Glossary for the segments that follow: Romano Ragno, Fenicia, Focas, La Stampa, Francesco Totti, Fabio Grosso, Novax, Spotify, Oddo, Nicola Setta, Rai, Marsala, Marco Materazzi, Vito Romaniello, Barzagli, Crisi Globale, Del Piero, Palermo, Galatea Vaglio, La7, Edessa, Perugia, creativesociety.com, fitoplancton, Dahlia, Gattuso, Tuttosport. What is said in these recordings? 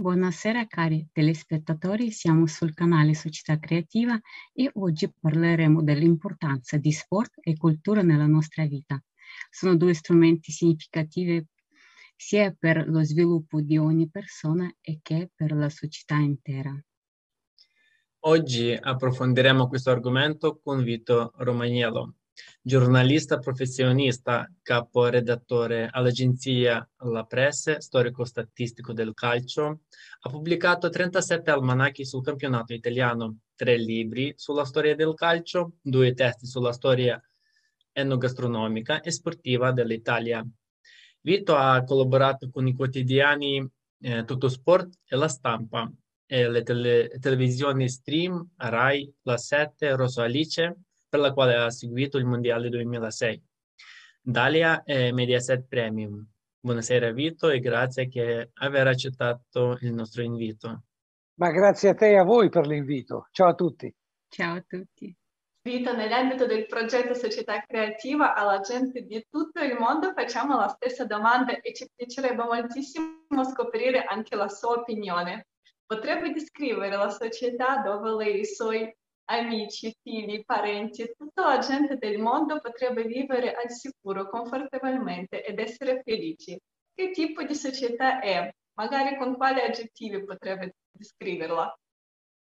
Buonasera cari telespettatori, siamo sul canale Società Creativa e oggi parleremo dell'importanza di sport e cultura nella nostra vita. Sono due strumenti significativi sia per lo sviluppo di ogni persona che per la società intera. Oggi approfondiremo questo argomento con Vito Romaniello, giornalista professionista, caporedattore all'agenzia La Presse, storico-statistico del calcio. Ha pubblicato 37 almanacchi sul campionato italiano, 3 libri sulla storia del calcio, 2 testi sulla storia enogastronomica e sportiva dell'Italia. Vito ha collaborato con i quotidiani Tuttosport e La Stampa, e le televisioni Stream, Rai, La7, Rosalice, per la quale ha seguito il Mondiale 2006, Dalia e Mediaset Premium. Buonasera Vito e grazie che aver accettato il nostro invito. Ma grazie a te e a voi per l'invito. Ciao a tutti. Ciao a tutti. Vito, nell'ambito del progetto Società Creativa alla gente di tutto il mondo facciamo la stessa domanda e ci piacerebbe moltissimo scoprire anche la sua opinione. Potrebbe descrivere la società dove lei e i suoi amici, figli, parenti, tutta la gente del mondo potrebbe vivere al sicuro, confortevolmente ed essere felici? Che tipo di società è? Magari con quali aggettivi potrebbe descriverla?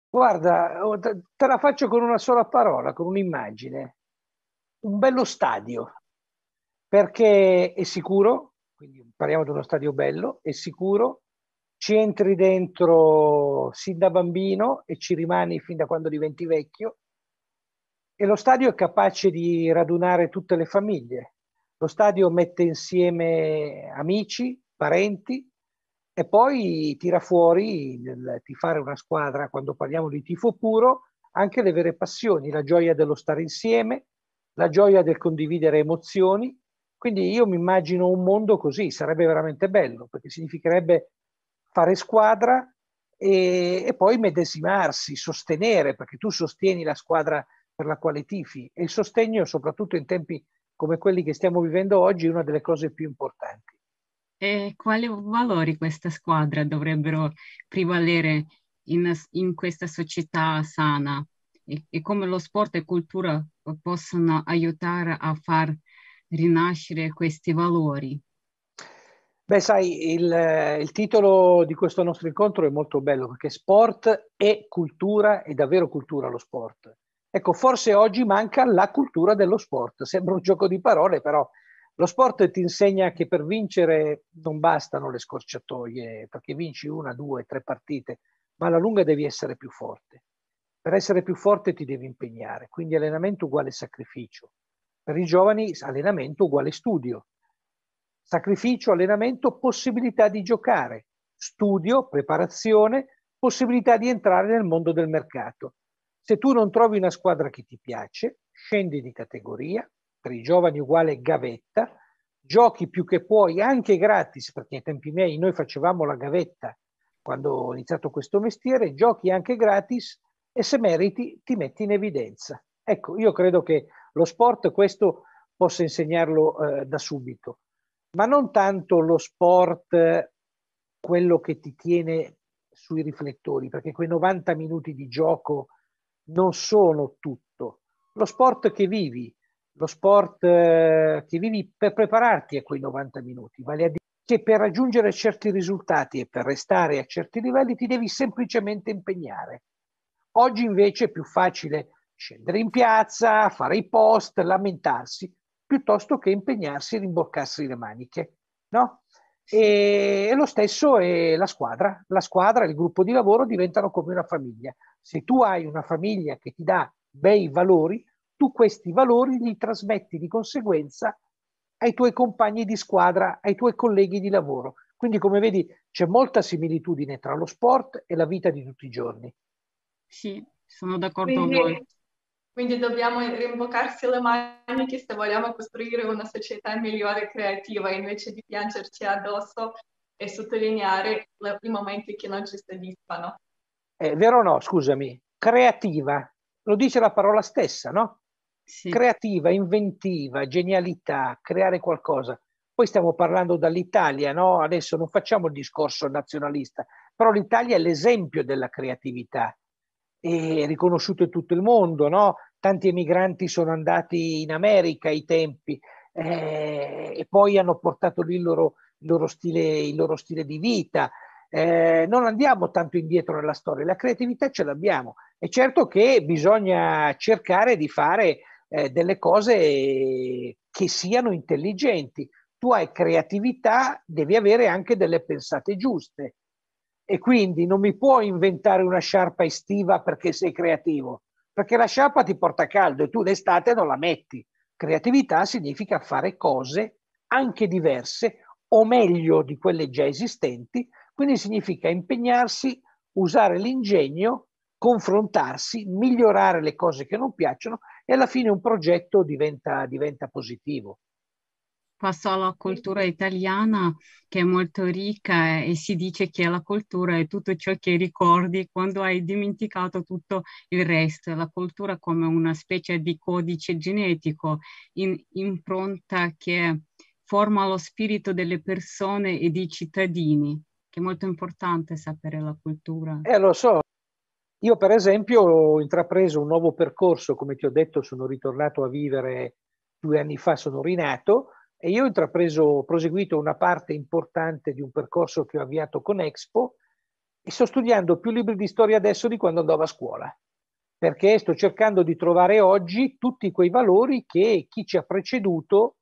Guarda, te la faccio con una sola parola, con un'immagine. Un bello stadio, perché è sicuro, quindi parliamo di uno stadio bello, è sicuro, ci entri dentro sin da bambino e ci rimani fin da quando diventi vecchio, e lo stadio è capace di radunare tutte le famiglie. Lo stadio mette insieme amici, parenti e poi tira fuori nel tifare una squadra, quando parliamo di tifo puro, anche le vere passioni, la gioia dello stare insieme, la gioia del condividere emozioni. Quindi io mi immagino un mondo così, sarebbe veramente bello, perché significherebbe fare squadra e poi medesimarsi, sostenere, perché tu sostieni la squadra per la quale tifi, e il sostegno, soprattutto in tempi come quelli che stiamo vivendo oggi, è una delle cose più importanti. E quali valori questa squadra dovrebbero prevalere in questa società sana? E come lo sport e cultura possono aiutare a far rinascere questi valori? Beh, sai, il titolo di questo nostro incontro è molto bello, perché sport e cultura, è davvero cultura lo sport. Ecco, forse oggi manca la cultura dello sport, sembra un gioco di parole, però lo sport ti insegna che per vincere non bastano le scorciatoie, perché vinci 1, 2, 3 partite, ma alla lunga devi essere più forte. Per essere più forte ti devi impegnare, quindi allenamento uguale sacrificio. Per i giovani allenamento uguale studio. Sacrificio, allenamento, possibilità di giocare, studio, preparazione, possibilità di entrare nel mondo del mercato. Se tu non trovi una squadra che ti piace, scendi di categoria, per i giovani uguale gavetta, giochi più che puoi anche gratis, perché ai tempi miei noi facevamo la gavetta quando ho iniziato questo mestiere, giochi anche gratis e se meriti ti metti in evidenza. Ecco, io credo che lo sport questo possa insegnarlo da subito. Ma non tanto lo sport quello che ti tiene sui riflettori, perché quei 90 minuti di gioco non sono tutto. Lo sport che vivi, per prepararti a quei 90 minuti, vale a dire che per raggiungere certi risultati e per restare a certi livelli ti devi semplicemente impegnare. Oggi invece è più facile scendere in piazza, fare i post, lamentarsi, piuttosto che impegnarsi e rimboccarsi le maniche, no? E lo stesso è la squadra. La squadra, il gruppo di lavoro diventano come una famiglia. Se tu hai una famiglia che ti dà bei valori, tu questi valori li trasmetti di conseguenza ai tuoi compagni di squadra, ai tuoi colleghi di lavoro. Quindi, come vedi, c'è molta similitudine tra lo sport e la vita di tutti i giorni. Sì, sono d'accordo con voi. Quindi dobbiamo rimboccarsi le maniche se vogliamo costruire una società migliore e creativa, invece di piangerci addosso e sottolineare i momenti che non ci soddisfano. È vero o no? Scusami. Creativa, lo dice la parola stessa, no? Sì. Creativa, inventiva, genialità, creare qualcosa. Poi stiamo parlando dall'Italia, no? Adesso non facciamo il discorso nazionalista, però l'Italia è l'esempio della creatività, è riconosciuto in tutto il mondo, no? Tanti emigranti sono andati in America ai tempi e poi hanno portato lì il loro stile di vita. Non andiamo tanto indietro nella storia, la creatività ce l'abbiamo. È certo che bisogna cercare di fare delle cose che siano intelligenti. Tu hai creatività, devi avere anche delle pensate giuste e quindi non mi puoi inventare una sciarpa estiva perché sei creativo, perché la sciarpa ti porta caldo e tu l'estate non la metti. Creatività significa fare cose anche diverse o meglio di quelle già esistenti, quindi significa impegnarsi, usare l'ingegno, confrontarsi, migliorare le cose che non piacciono e alla fine un progetto diventa positivo. Passo alla cultura italiana, che è molto ricca, e si dice che la cultura è tutto ciò che ricordi quando hai dimenticato tutto il resto. La cultura come una specie di codice genetico, impronta che forma lo spirito delle persone e dei cittadini. È molto importante sapere la cultura. Lo so, io per esempio ho intrapreso un nuovo percorso, come ti ho detto sono ritornato a vivere 2 anni fa, sono rinato, e io ho proseguito una parte importante di un percorso che ho avviato con Expo e sto studiando più libri di storia adesso di quando andavo a scuola, perché sto cercando di trovare oggi tutti quei valori che chi ci ha preceduto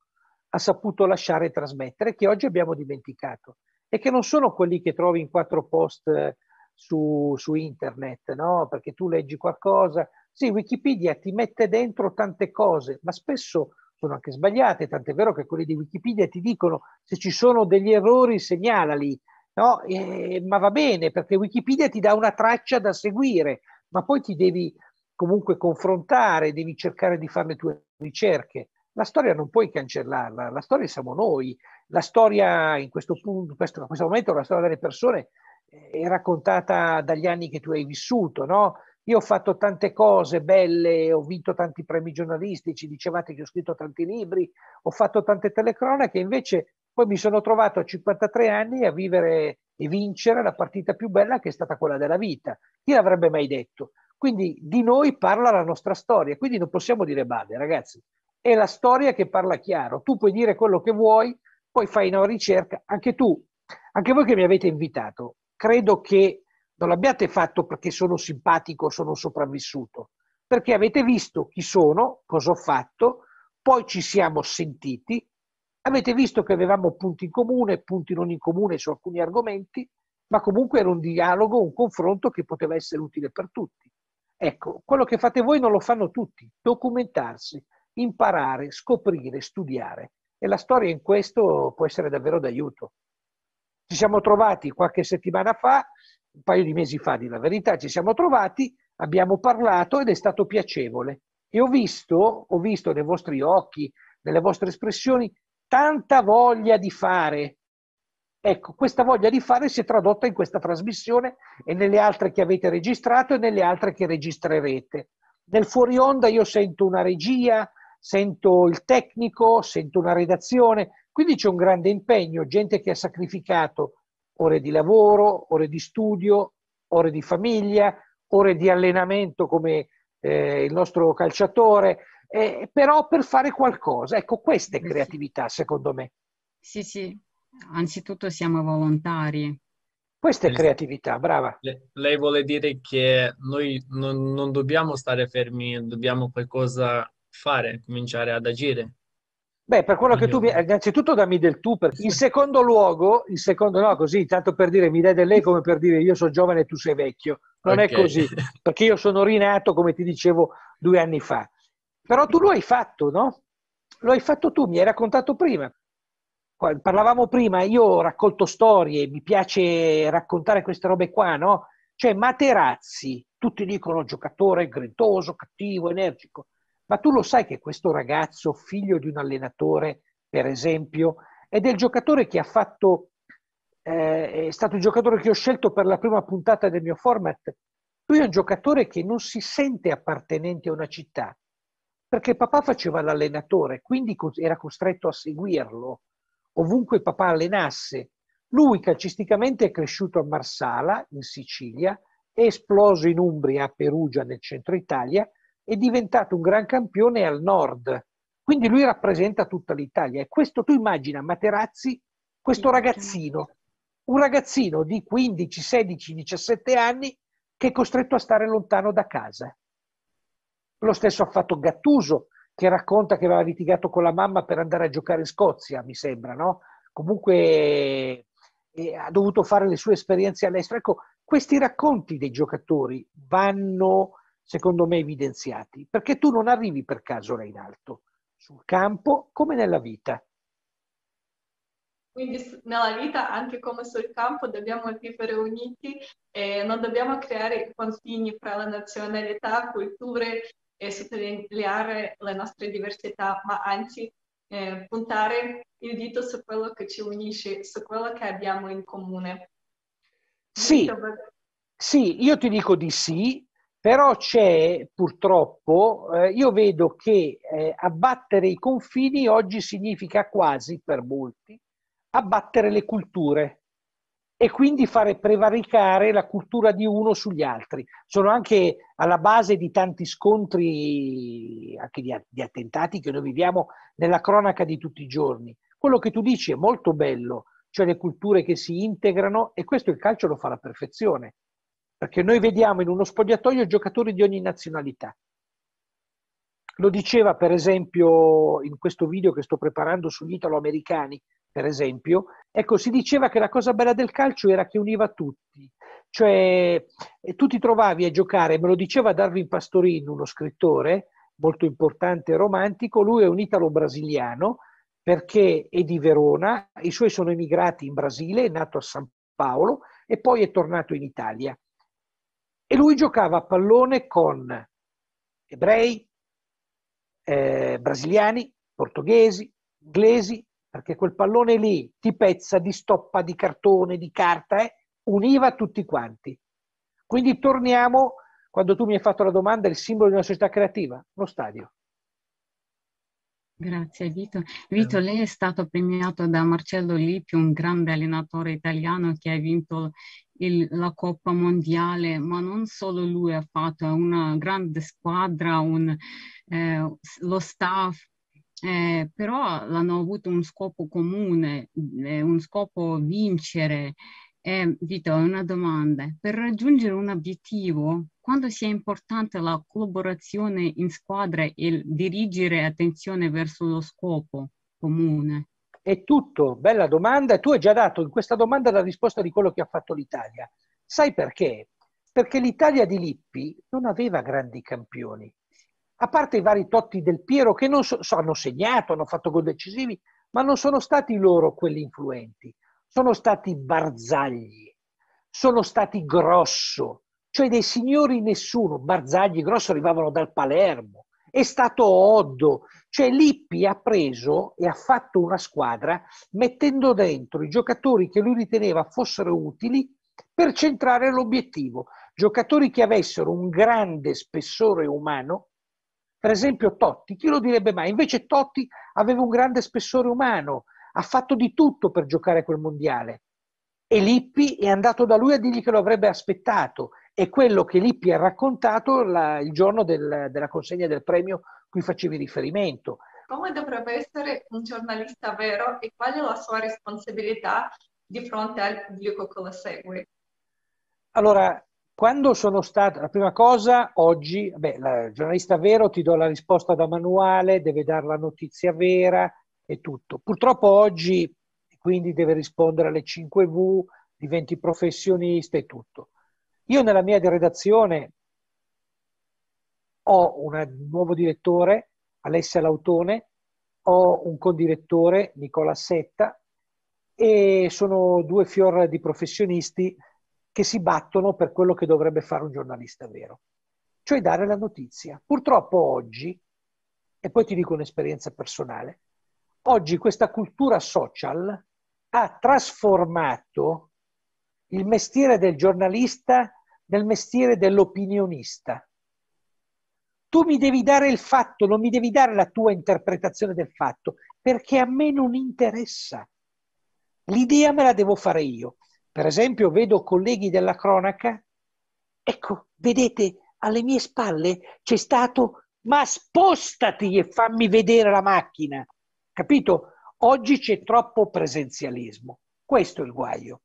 ha saputo lasciare e trasmettere, che oggi abbiamo dimenticato. E che non sono quelli che trovi in 4 post su internet, no? Perché tu leggi qualcosa. Sì, Wikipedia ti mette dentro tante cose, ma spesso sono anche sbagliate, tant'è vero che quelli di Wikipedia ti dicono se ci sono degli errori segnalali, no? Ma va bene, perché Wikipedia ti dà una traccia da seguire, ma poi ti devi comunque confrontare, devi cercare di fare le tue ricerche. La storia non puoi cancellarla, la storia siamo noi, la storia in questo momento la storia delle persone è raccontata dagli anni che tu hai vissuto, no? Io ho fatto tante cose belle, ho vinto tanti premi giornalistici, dicevate che ho scritto tanti libri, ho fatto tante telecronache, invece poi mi sono trovato a 53 anni a vivere e vincere la partita più bella che è stata quella della vita. Chi l'avrebbe mai detto? Quindi di noi parla la nostra storia, quindi non possiamo dire bade, ragazzi. È la storia che parla chiaro, tu puoi dire quello che vuoi, poi fai una ricerca, anche voi che mi avete invitato, credo che non l'abbiate fatto perché sono simpatico, sono sopravvissuto, perché avete visto chi sono, cosa ho fatto, poi ci siamo sentiti, avete visto che avevamo punti in comune, punti non in comune su alcuni argomenti, ma comunque era un dialogo, un confronto che poteva essere utile per tutti. Ecco, quello che fate voi non lo fanno tutti, documentarsi, imparare, scoprire, studiare, e la storia in questo può essere davvero d'aiuto. Ci siamo trovati qualche settimana fa, un paio di mesi fa, di la verità, ci siamo trovati, abbiamo parlato ed è stato piacevole e ho visto nei vostri occhi, nelle vostre espressioni, tanta voglia di fare. Ecco, questa voglia di fare si è tradotta in questa trasmissione e nelle altre che avete registrato e nelle altre che registrerete. Nel fuori onda io sento una regia, sento il tecnico, sento una redazione, quindi c'è un grande impegno, gente che ha sacrificato ore di lavoro, ore di studio, ore di famiglia, ore di allenamento come il nostro calciatore, però per fare qualcosa. Ecco, questa è creatività, secondo me. Sì, sì, anzitutto siamo volontari. Questa è creatività, brava. Lei vuole dire che noi non dobbiamo stare fermi, dobbiamo qualcosa fare, cominciare ad agire. Beh, per quello che tu... Innanzitutto dammi del tu, perché in secondo luogo, no, così, tanto per dire mi dai del lei come per dire io sono giovane e tu sei vecchio. Non okay. È così, perché io sono rinato, come ti dicevo, 2 anni fa. Però tu lo hai fatto, no? Lo hai fatto tu, mi hai raccontato prima. Parlavamo prima, io ho raccolto storie, mi piace raccontare queste robe qua, no? Cioè Materazzi, tutti dicono giocatore grintoso, cattivo, energico, ma tu lo sai che questo ragazzo, figlio di un allenatore, per esempio, è del giocatore che ha fatto, è stato il giocatore che ho scelto per la prima puntata del mio format. Lui è un giocatore che non si sente appartenente a una città, perché papà faceva l'allenatore, quindi era costretto a seguirlo ovunque papà allenasse. Lui calcisticamente è cresciuto a Marsala, in Sicilia, è esploso in Umbria, a Perugia, nel centro Italia, è diventato un gran campione al nord. Quindi lui rappresenta tutta l'Italia. E questo, tu immagina Materazzi, questo ragazzino, un ragazzino di 15, 16, 17 anni che è costretto a stare lontano da casa. Lo stesso ha fatto Gattuso, che racconta che aveva litigato con la mamma per andare a giocare in Scozia, mi sembra, no? Comunque ha dovuto fare le sue esperienze all'estero. Ecco, questi racconti dei giocatori vanno, secondo me, evidenziati, perché tu non arrivi per caso là in alto, sul campo come nella vita. Quindi nella vita, anche come sul campo, dobbiamo vivere uniti e non dobbiamo creare confini fra la nazionalità, culture e sottolineare le nostre diversità, ma anzi puntare il dito su quello che ci unisce, su quello che abbiamo in comune. Sì, sì, io ti dico di sì, però c'è purtroppo, io vedo che abbattere i confini oggi significa quasi per molti abbattere le culture e quindi fare prevaricare la cultura di uno sugli altri. Sono anche alla base di tanti scontri, anche di attentati che noi viviamo nella cronaca di tutti i giorni. Quello che tu dici è molto bello, cioè le culture che si integrano, e questo il calcio lo fa alla perfezione, perché noi vediamo in uno spogliatoio giocatori di ogni nazionalità. Lo diceva per esempio in questo video che sto preparando sugli italo-americani, per esempio, ecco, si diceva che la cosa bella del calcio era che univa tutti, cioè tu ti trovavi a giocare, me lo diceva Darwin Pastorino, uno scrittore molto importante e romantico, lui è un italo-brasiliano perché è di Verona, i suoi sono emigrati in Brasile, è nato a San Paolo e poi è tornato in Italia, e lui giocava a pallone con ebrei, brasiliani, portoghesi, inglesi, perché quel pallone lì, di pezza, di stoppa, di cartone, di carta, univa tutti quanti. Quindi torniamo, quando tu mi hai fatto la domanda, il simbolo di una società creativa, lo stadio. Grazie Vito. Vito, lei è stato premiato da Marcello Lippi, un grande allenatore italiano che ha vinto la Coppa Mondiale, ma non solo lui ha fatto, una grande squadra, lo staff, però hanno avuto un scopo comune, un scopo vincere. Vito, una domanda. Per raggiungere un obiettivo, quanto sia importante la collaborazione in squadra e dirigere attenzione verso lo scopo comune? È tutto, bella domanda. Tu hai già dato in questa domanda la risposta di quello che ha fatto l'Italia. Sai perché? Perché l'Italia di Lippi non aveva grandi campioni. A parte i vari Totti del Piero che non hanno segnato, hanno fatto gol decisivi, ma non sono stati loro quelli influenti. Sono stati Barzagli, sono stati Grosso, cioè dei signori nessuno. Barzagli e Grosso arrivavano dal Palermo, è stato Oddo. Cioè Lippi ha preso e ha fatto una squadra mettendo dentro i giocatori che lui riteneva fossero utili per centrare l'obiettivo. Giocatori che avessero un grande spessore umano. Per esempio Totti, chi lo direbbe mai? Invece Totti aveva un grande spessore umano, ha fatto di tutto per giocare quel mondiale e Lippi è andato da lui a dirgli che lo avrebbe aspettato. È quello che Lippi ha raccontato il giorno della consegna del premio cui facevi riferimento. Come dovrebbe essere un giornalista vero e qual è la sua responsabilità di fronte al pubblico che lo segue? Allora, quando sono stato, la prima cosa oggi, il giornalista vero ti do la risposta da manuale, deve dare la notizia vera e tutto. Purtroppo oggi quindi deve rispondere alle 5V, diventi professionista e tutto. Io nella mia redazione ho un nuovo direttore, Alessia Lautone, ho un condirettore, Nicola Setta, e sono due fior di professionisti che si battono per quello che dovrebbe fare un giornalista vero, cioè dare la notizia. Purtroppo oggi, e poi ti dico un'esperienza personale, oggi questa cultura social ha trasformato il mestiere del giornalista nel mestiere dell'opinionista. Tu mi devi dare il fatto, non mi devi dare la tua interpretazione del fatto, perché a me non interessa. L'idea me la devo fare io. Per esempio, vedo colleghi della cronaca, ecco, vedete, alle mie spalle c'è stato, ma spostati e fammi vedere la macchina, capito? Oggi c'è troppo presenzialismo, questo è il guaio.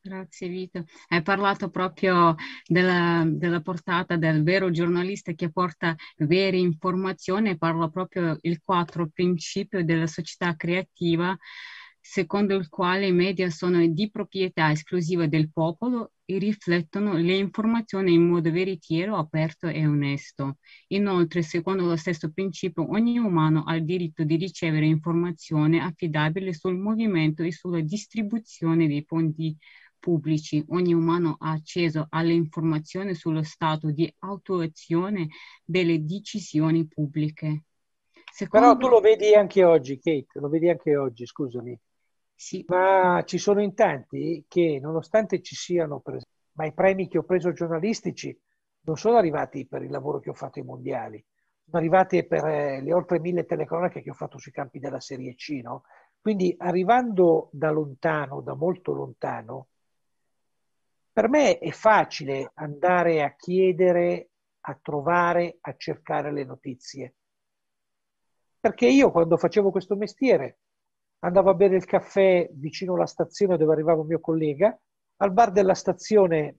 Grazie Vito, hai parlato proprio della portata del vero giornalista che porta vere informazioni, parla proprio il quattro principio della società creativa, secondo il quale i media sono di proprietà esclusiva del popolo e riflettono le informazioni in modo veritiero, aperto e onesto. Inoltre, secondo lo stesso principio, ogni umano ha il diritto di ricevere informazioni affidabili sul movimento e sulla distribuzione dei fondi pubblici. Ogni umano ha accesso alle informazioni sullo stato di attuazione delle decisioni pubbliche. Però tu lo vedi anche oggi, Kate, lo vedi anche oggi, scusami. Sì. Ma ci sono in tanti che, nonostante ci siano, ma i premi che ho preso giornalistici non sono arrivati per il lavoro che ho fatto ai mondiali, sono arrivati per le oltre 1000 telecronache che ho fatto sui campi della Serie C, no? Quindi arrivando da lontano, da molto lontano, per me è facile andare a chiedere, a trovare, a cercare le notizie. Perché io quando facevo questo mestiere andavo a bere il caffè vicino alla stazione dove arrivava un mio collega, al bar della stazione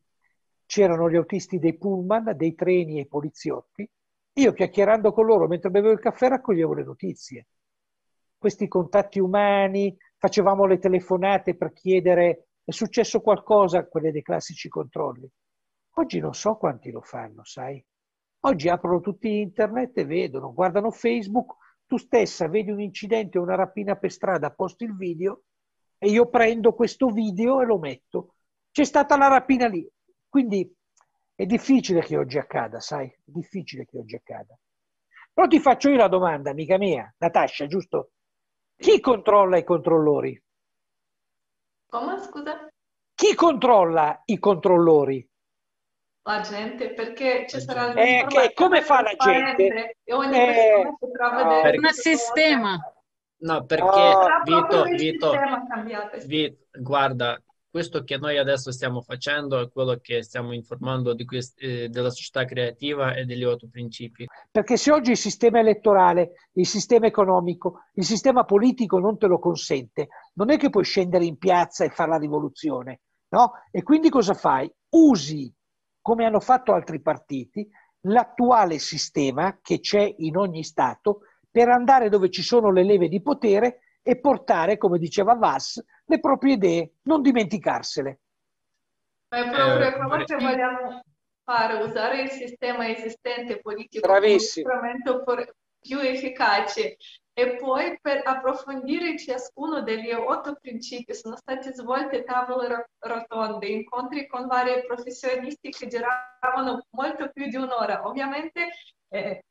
c'erano gli autisti dei pullman, dei treni e i poliziotti, io chiacchierando con loro mentre bevevo il caffè raccoglievo le notizie. Questi contatti umani, facevamo le telefonate per chiedere è successo qualcosa, quelle dei classici controlli. Oggi non so quanti lo fanno, sai? Oggi aprono tutti internet e vedono, guardano Facebook, tu stessa vedi un incidente o una rapina per strada, posti il video e io prendo questo video e lo metto. C'è stata la rapina lì. Quindi è difficile che oggi accada, sai? È difficile che oggi accada. Però ti faccio io la domanda, amica mia, Natascia, giusto? Chi controlla i controllori? Come, scusa? Chi controlla i controllori? La gente, perché ci sarà che come fa la gente? E ogni persona potrà vedere un sistema. No, perché Vito, guarda, questo che noi adesso stiamo facendo è quello che stiamo informando di della società creativa e degli 8 principi. Perché se oggi il sistema elettorale, il sistema economico, il sistema politico non te lo consente, non è che puoi scendere in piazza e fare la rivoluzione, no? E quindi cosa fai? Usi, come hanno fatto altri partiti, l'attuale sistema che c'è in ogni Stato per andare dove ci sono le leve di potere e portare, come diceva Vass, le proprie idee, non dimenticarsele. Ma è proprio se vogliamo fare, usare il sistema esistente politico come uno strumento più efficace. E poi per approfondire ciascuno degli 8 principi sono state svolte tavole rotonde, incontri con vari professionisti che giravano molto più di un'ora. Ovviamente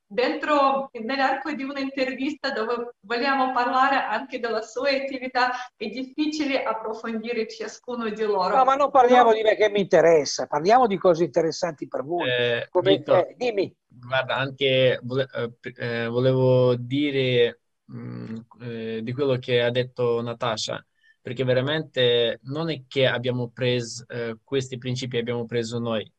nell'arco di un'intervista dove vogliamo parlare anche della sua attività è difficile approfondire ciascuno di loro. No, ma non parliamo di me che mi interessa, parliamo di cose interessanti per voi. Vito, dimmi. Guarda, anche volevo dire di quello che ha detto Natascia, perché veramente non è che abbiamo preso questi principi, abbiamo preso noi,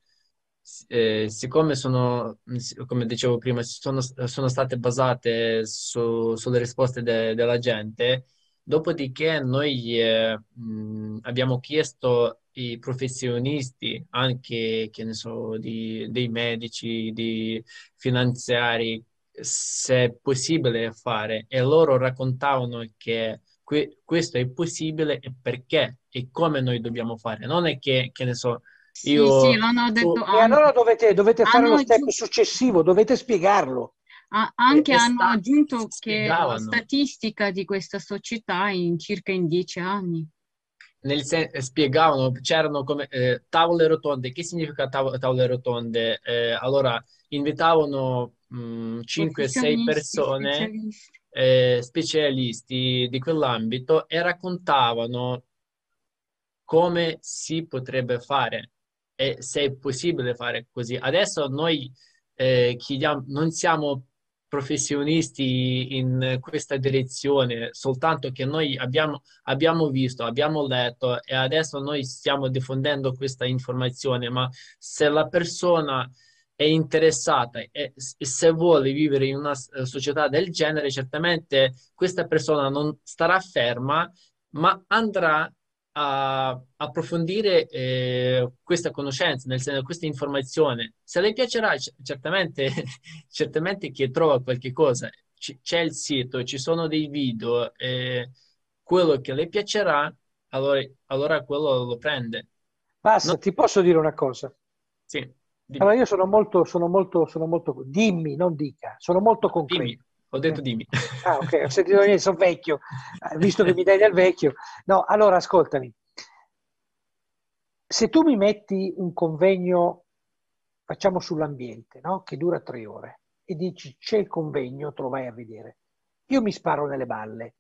siccome sono, come dicevo prima, sono state basate sulle risposte della gente, dopodiché noi abbiamo chiesto ai professionisti, anche che ne so, dei medici, di finanziari, se è possibile fare, e loro raccontavano che questo è possibile e perché e come noi dobbiamo fare. Non è che ne so, io... Sì, l'hanno detto, e allora dovete fare lo step successivo, dovete spiegarlo. Anche hanno aggiunto che la statistica di questa società in circa 10 anni. Spiegavano, c'erano come tavole rotonde. Che significa tavole rotonde? Allora invitavano 5-6 persone, specialisti di quell'ambito, e raccontavano come si potrebbe fare e se è possibile fare così. Adesso noi chiediamo, non siamo professionisti in questa direzione, soltanto che noi abbiamo visto, abbiamo letto e adesso noi stiamo diffondendo questa informazione, ma se la persona è interessata e se vuole vivere in una società del genere, certamente questa persona non starà ferma, ma andrà a approfondire questa conoscenza, nel senso questa informazione. Se le piacerà, certamente che trova qualche cosa. C'è il sito, ci sono dei video, quello che le piacerà, allora quello lo prende. Basta, no? Ti posso dire una cosa? Sì. Dimmi. Allora io sono molto, dimmi, non dica, sono molto concreto. Dimmi. Ho detto dimmi. Ah, ok, ho sentito che sono vecchio, visto che mi dai del vecchio. No, allora ascoltami. Se tu mi metti un convegno, facciamo sull'ambiente, no? Che dura 3 ore, e dici c'è il convegno, te lo vai a vedere. Io mi sparo nelle balle.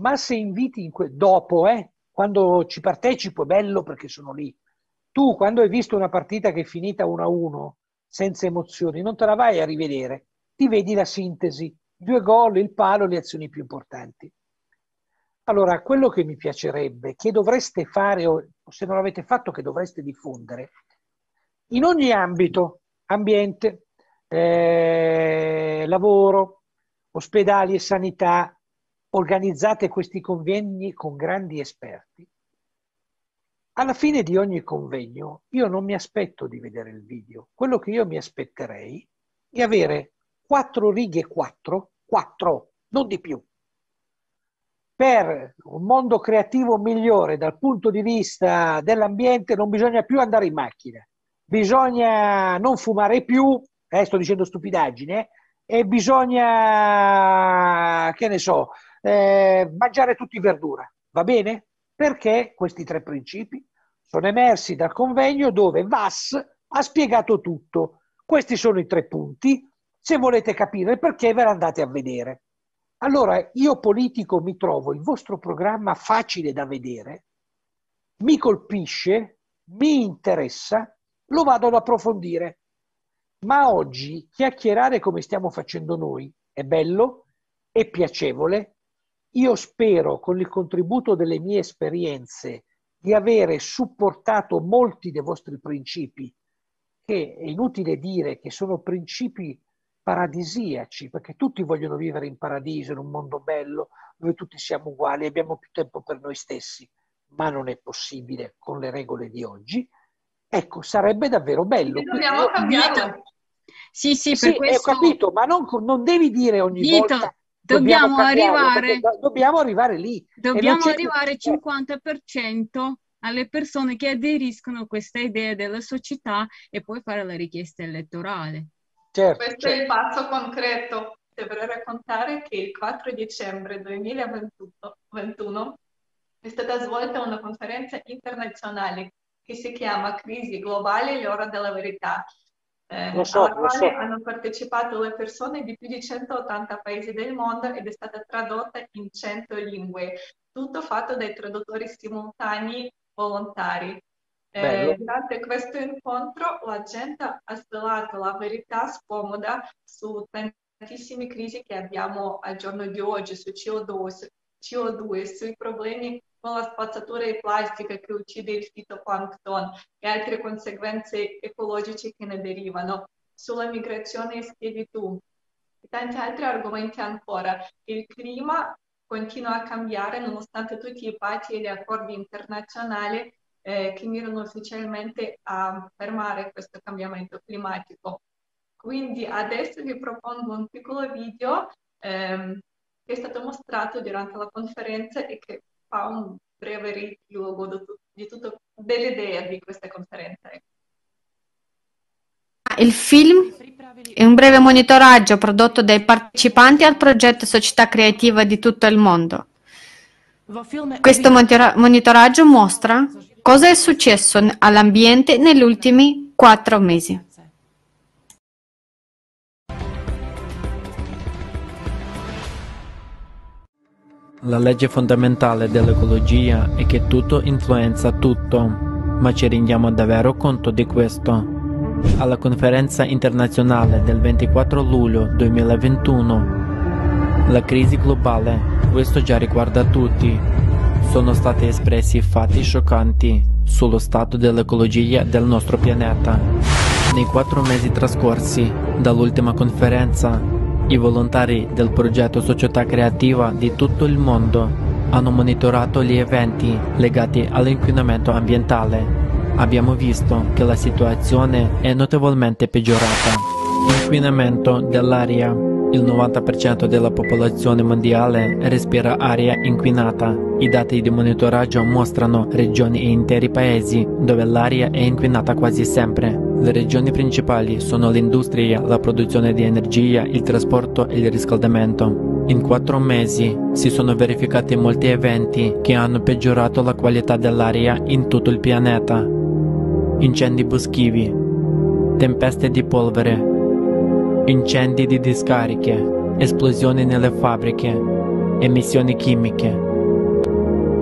Ma se inviti quando ci partecipo è bello perché sono lì. Tu quando hai visto una partita che è finita 1-1, senza emozioni, non te la vai a rivedere. Ti vedi la sintesi. 2 gol, il palo, le azioni più importanti. Allora, quello che mi piacerebbe, che dovreste fare, o se non l'avete fatto, che dovreste diffondere, in ogni ambito, ambiente, lavoro, ospedali e sanità, organizzate questi convegni con grandi esperti. Alla fine di ogni convegno, io non mi aspetto di vedere il video. Quello che io mi aspetterei è avere 4 righe, non di più, per un mondo creativo migliore dal punto di vista dell'ambiente. Non bisogna più andare in macchina, bisogna non fumare più, sto dicendo stupidaggine, e bisogna, che ne so, mangiare tutti verdura, va bene? Perché questi 3 principi sono emersi dal convegno dove Vass ha spiegato tutto. Questi sono i 3 punti. Se volete capire il perché, ve la andate a vedere. Allora, io politico mi trovo il vostro programma facile da vedere, mi colpisce, mi interessa, lo vado ad approfondire. Ma oggi chiacchierare come stiamo facendo noi è bello, è piacevole. Io spero, con il contributo delle mie esperienze, di avere supportato molti dei vostri principi, che è inutile dire che sono principi paradisiaci, perché tutti vogliono vivere in paradiso, in un mondo bello dove tutti siamo uguali e abbiamo più tempo per noi stessi, ma non è possibile con le regole di oggi. Ecco, sarebbe davvero bello. Dobbiamo cambiare. Sì, per questo... ho capito, ma non devi dire ogni volta dobbiamo arrivare. Dobbiamo arrivare lì. Dobbiamo arrivare al 50% alle persone che aderiscono a questa idea della società e poi fare la richiesta elettorale. Certo, questo è il passo concreto. Dovrei raccontare che il 4 dicembre 2021 è stata svolta una conferenza internazionale che si chiama Crisi Globale, l'ora della verità, alla quale hanno partecipato le persone di più di 180 paesi del mondo ed è stata tradotta in 100 lingue, tutto fatto dai traduttori simultanei volontari. Durante questo incontro la gente ha svelato la verità scomoda su tantissime crisi che abbiamo al giorno di oggi, su CO2, sui problemi con la spazzatura e plastica che uccide il fitoplancton e altre conseguenze ecologiche che ne derivano, sulla migrazione e schiavitù e tanti altri argomenti ancora. Il clima continua a cambiare nonostante tutti i patti e gli accordi internazionali che mirano ufficialmente a fermare questo cambiamento climatico. Quindi adesso vi propongo un piccolo video che è stato mostrato durante la conferenza e che fa un breve riepilogo dell'idea di questa conferenza. Il film è un breve monitoraggio prodotto dai partecipanti al progetto Società Creativa di tutto il mondo. Questo monitoraggio mostra cosa è successo all'ambiente negli ultimi 4 mesi. La legge fondamentale dell'ecologia è che tutto influenza tutto, ma ci rendiamo davvero conto di questo? alla conferenza internazionale del 24 luglio 2021. La crisi globale, questo già riguarda tutti. Sono stati espressi fatti scioccanti sullo stato dell'ecologia del nostro pianeta. Nei 4 mesi trascorsi dall'ultima conferenza, i volontari del progetto Società Creativa di tutto il mondo hanno monitorato gli eventi legati all'inquinamento ambientale. Abbiamo visto che la situazione è notevolmente peggiorata. Inquinamento dell'aria. Il 90% della popolazione mondiale respira aria inquinata. I dati di monitoraggio mostrano regioni e interi paesi dove l'aria è inquinata quasi sempre. Le regioni principali sono l'industria, la produzione di energia, il trasporto e il riscaldamento. In 4 mesi si sono verificati molti eventi che hanno peggiorato la qualità dell'aria in tutto il pianeta. Incendi boschivi, tempeste di polvere, incendi di discariche, esplosioni nelle fabbriche, emissioni chimiche.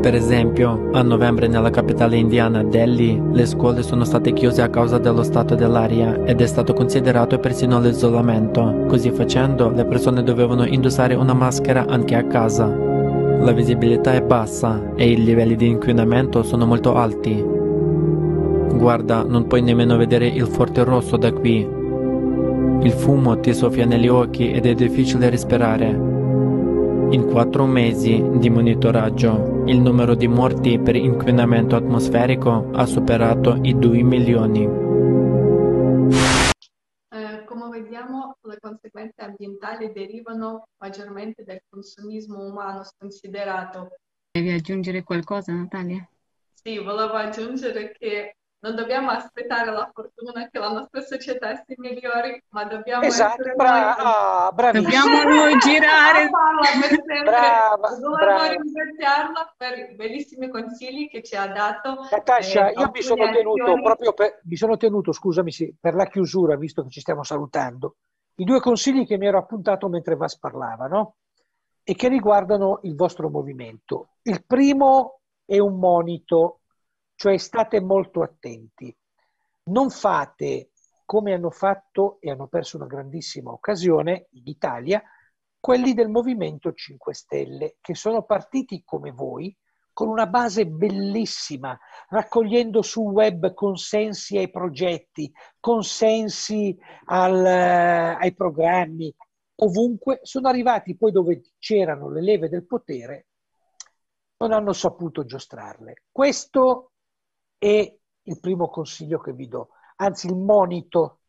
Per esempio, a novembre nella capitale indiana Delhi, le scuole sono state chiuse a causa dello stato dell'aria ed è stato considerato persino l'isolamento. Così facendo, le persone dovevano indossare una maschera anche a casa. La visibilità è bassa e i livelli di inquinamento sono molto alti. Guarda, non puoi nemmeno vedere il Forte Rosso da qui. Il fumo ti soffia negli occhi ed è difficile respirare. In 4 mesi di monitoraggio, il numero di morti per inquinamento atmosferico ha superato i 2 milioni. Come vediamo, le conseguenze ambientali derivano maggiormente dal consumismo umano sconsiderato. Devi aggiungere qualcosa, Natalia? Sì, volevo aggiungere che non dobbiamo aspettare la fortuna che la nostra società si migliori, ma dobbiamo essere noi. Dobbiamo noi girare. Volevo ringraziarla per i bellissimi consigli che ci ha dato. Natascia, io mi sono tenuto proprio per, scusami, sì, per la chiusura, visto che ci stiamo salutando, i 2 consigli che mi ero appuntato mentre Vas parlava, no? E che riguardano il vostro movimento. Il primo è un monito. Cioè state molto attenti, non fate come hanno fatto e hanno perso una grandissima occasione in Italia quelli del Movimento 5 Stelle, che sono partiti come voi con una base bellissima, raccogliendo sul web consensi ai progetti, consensi ai programmi, ovunque. Sono arrivati poi dove c'erano le leve del potere, non hanno saputo giostrarle. Questo è il primo consiglio che vi do, anzi il monito,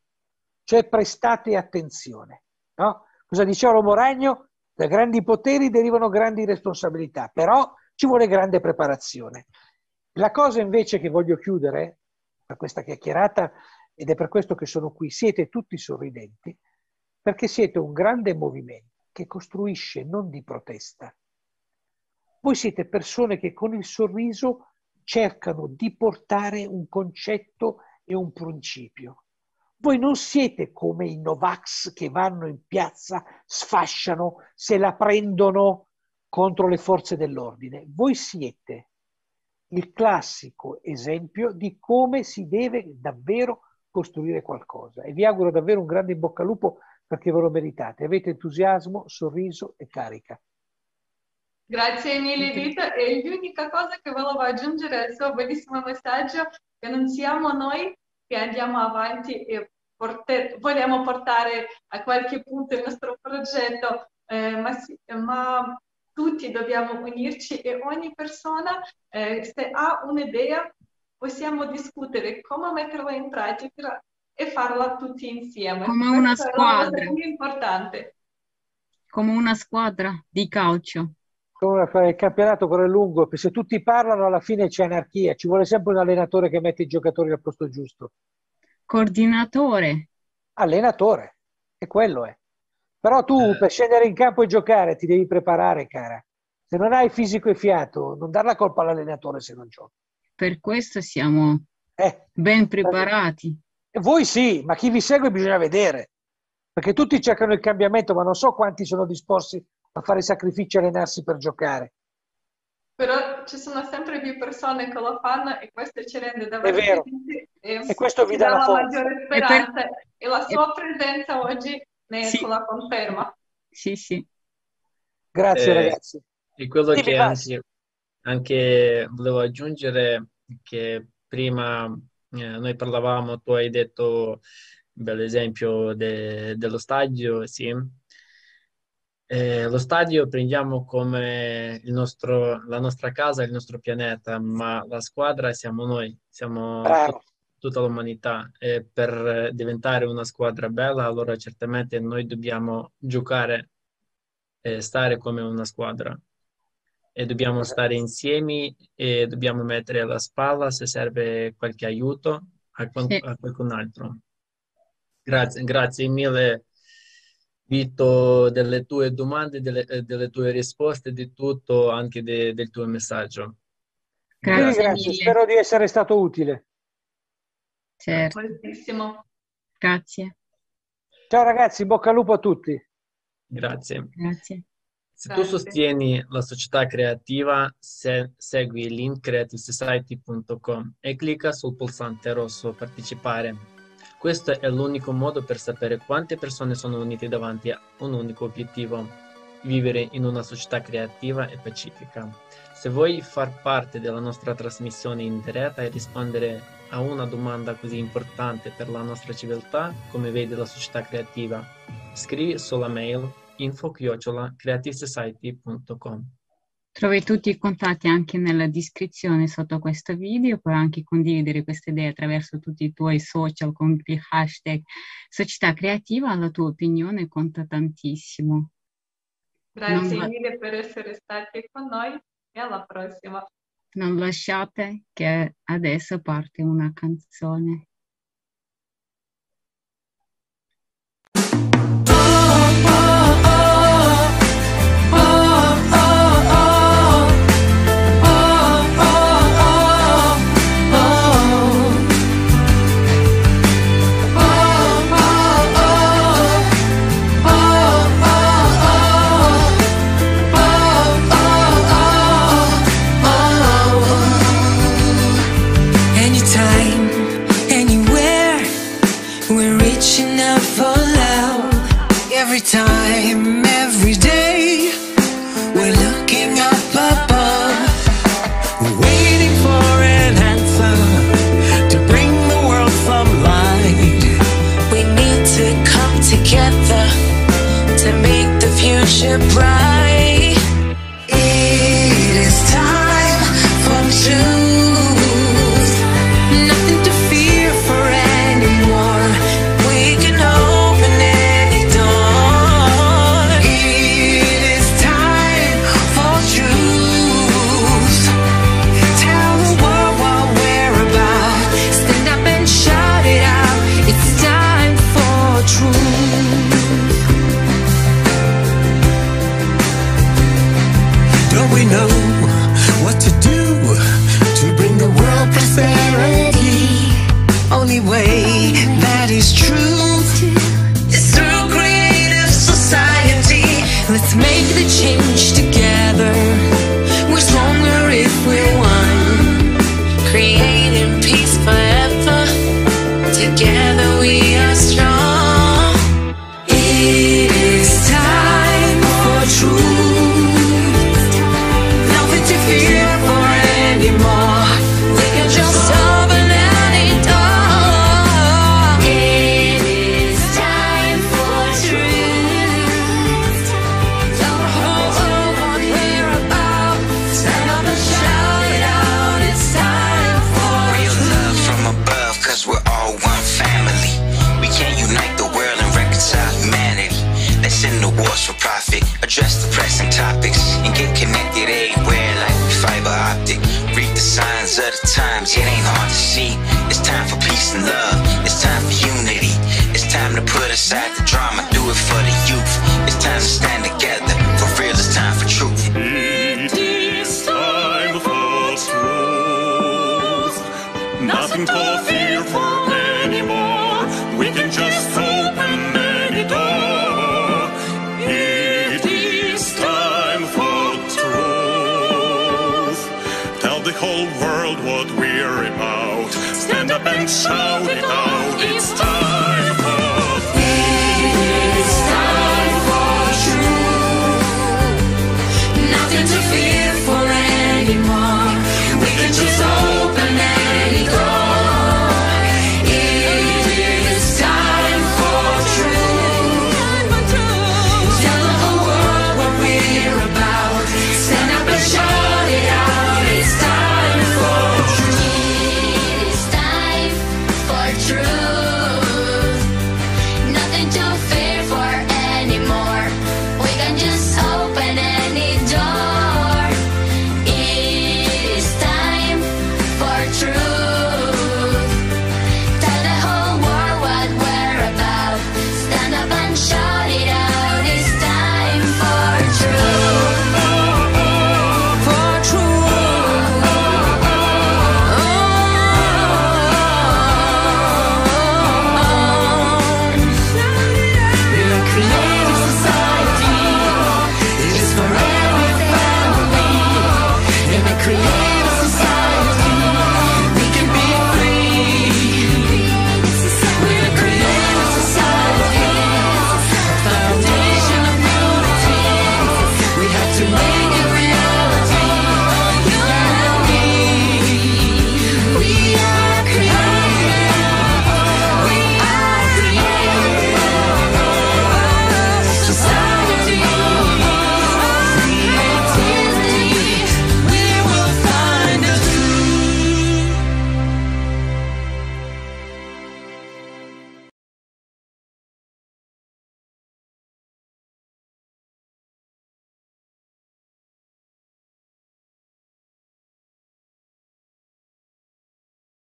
cioè prestate attenzione, no? Cosa diceva Romano Ragno? Da grandi poteri derivano grandi responsabilità, però ci vuole grande preparazione. La cosa invece che voglio chiudere per questa chiacchierata, ed è per questo che sono qui, siete tutti sorridenti, perché siete un grande movimento che costruisce, non di protesta. Voi siete persone che con il sorriso cercano di portare un concetto e un principio. Voi non siete come i Novax che vanno in piazza, sfasciano, se la prendono contro le forze dell'ordine. Voi siete il classico esempio di come si deve davvero costruire qualcosa. E vi auguro davvero un grande in bocca al lupo, perché ve lo meritate. Avete entusiasmo, sorriso e carica. Grazie mille Vito, e l'unica cosa che volevo aggiungere al suo bellissimo messaggio, che non siamo noi che andiamo avanti e vogliamo portare a qualche punto il nostro progetto, ma tutti dobbiamo unirci, e ogni persona se ha un'idea possiamo discutere come metterla in pratica e farla tutti insieme. Come una squadra. Questa è una cosa molto importante. Come una squadra di calcio. Il campionato però è lungo, se tutti parlano alla fine c'è anarchia, ci vuole sempre un allenatore che mette i giocatori al posto giusto. Coordinatore. Allenatore, e quello è. Però tu per scendere in campo e giocare ti devi preparare, cara. Se non hai fisico e fiato, non dar la colpa all'allenatore se non giochi. Per questo siamo ben preparati. Voi sì, ma chi vi segue bisogna vedere. Perché tutti cercano il cambiamento, ma non so quanti sono disposti a fare sacrifici e allenarsi per giocare. Però ci sono sempre più persone che lo fanno, e questo ci rende davvero E questo vi dà la maggiore speranza e la sua presenza oggi ne è sulla conferma. Sì, sì. Grazie ragazzi. E quello che anche volevo aggiungere che prima noi parlavamo, tu hai detto bello esempio dello stadio, sì. Lo stadio prendiamo come la nostra casa, il nostro pianeta, ma la squadra siamo noi, siamo tutta l'umanità, e per diventare una squadra bella allora certamente noi dobbiamo giocare e stare come una squadra e dobbiamo stare insieme e dobbiamo mettere la spalla se serve qualche aiuto a qualcun altro. Grazie mille Vito delle tue domande, delle tue risposte, di tutto, anche del tuo messaggio. Grazie, spero di essere stato utile. Certo. Grazie. Ciao ragazzi, bocca al lupo a tutti. Grazie. Se tu sostieni la società creativa, segui il link creativesociety.com e clicca sul pulsante rosso partecipare. Questo è l'unico modo per sapere quante persone sono unite davanti a un unico obiettivo, vivere in una società creativa e pacifica. Se vuoi far parte della nostra trasmissione in diretta e rispondere a una domanda così importante per la nostra civiltà, come vede la società creativa, scrivi sulla mail info@creativesociety.com. Trovi tutti i contatti anche nella descrizione sotto questo video, puoi anche condividere queste idee attraverso tutti i tuoi social con il hashtag Società Creativa, la tua opinione conta tantissimo. Grazie mille per essere stati con noi e alla prossima. Non lasciate che adesso parte una canzone. Whole world what we're about. Stand up and and shout it out.